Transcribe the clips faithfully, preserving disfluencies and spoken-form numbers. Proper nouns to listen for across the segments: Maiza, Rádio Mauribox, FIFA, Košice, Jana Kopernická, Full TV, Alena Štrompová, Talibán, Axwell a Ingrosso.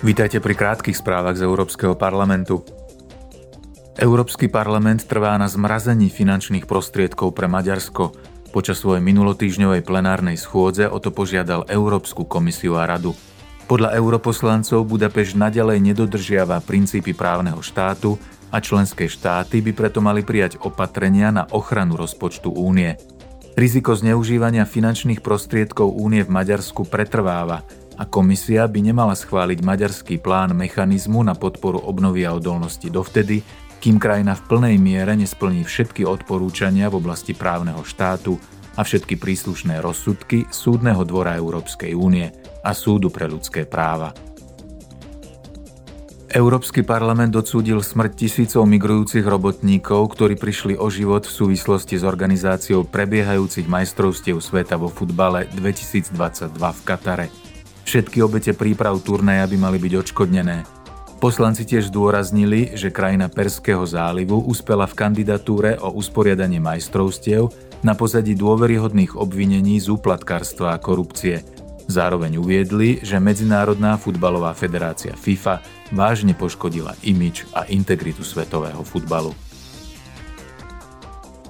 Vítajte pri krátkych správach z Európskeho parlamentu. Európsky parlament trvá na zmrazení finančných prostriedkov pre Maďarsko. Počas svojej minulotýždňovej plenárnej schôdze o to požiadal Európsku komisiu a radu. Podľa europoslancov Budapešť naďalej nedodržiava princípy právneho štátu a členské štáty by preto mali prijať opatrenia na ochranu rozpočtu únie. Riziko zneužívania finančných prostriedkov únie v Maďarsku pretrváva a komisia by nemala schváliť maďarský plán mechanizmu na podporu obnovy a odolnosti dovtedy, kým krajina v plnej miere nesplní všetky odporúčania v oblasti právneho štátu a všetky príslušné rozsudky Súdneho dvora Európskej únie a Súdu pre ľudské práva. Európsky parlament odsúdil smrť tisícov migrujúcich robotníkov, ktorí prišli o život v súvislosti s organizáciou prebiehajúcich majstrovstiev sveta vo futbale dvetisícdvadsaťdva v Katare. Všetky obete príprav turnaja by mali byť odškodnené. Poslanci tiež zdôraznili, že krajina Perského zálivu uspela v kandidatúre o usporiadanie majstrovstiev na pozadí dôveryhodných obvinení z úplatkárstva a korupcie. Zároveň uviedli, že Medzinárodná futbalová federácia FIFA vážne poškodila imidž a integritu svetového futbalu.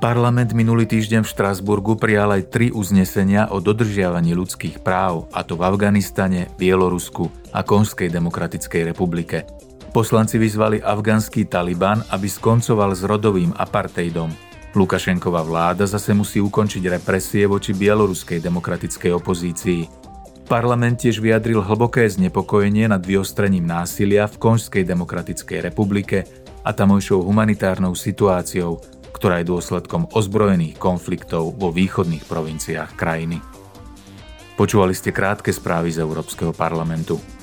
Parlament minulý týždeň v Štrasburgu prijal aj tri uznesenia o dodržiavaní ľudských práv, a to v Afganistane, Bielorusku a Konžskej demokratickej republike. Poslanci vyzvali afganský Talibán, aby skoncoval s rodovým apartheidom. Lukašenkova vláda zase musí ukončiť represie voči bieloruskej demokratickej opozícii. Parlament tiež vyjadril hlboké znepokojenie nad vyostrením násilia v Konžskej demokratickej republike a tamojšou humanitárnou situáciou, ktorá je dôsledkom ozbrojených konfliktov vo východných provinciách krajiny. Počúvali ste krátke správy z Európskeho parlamentu.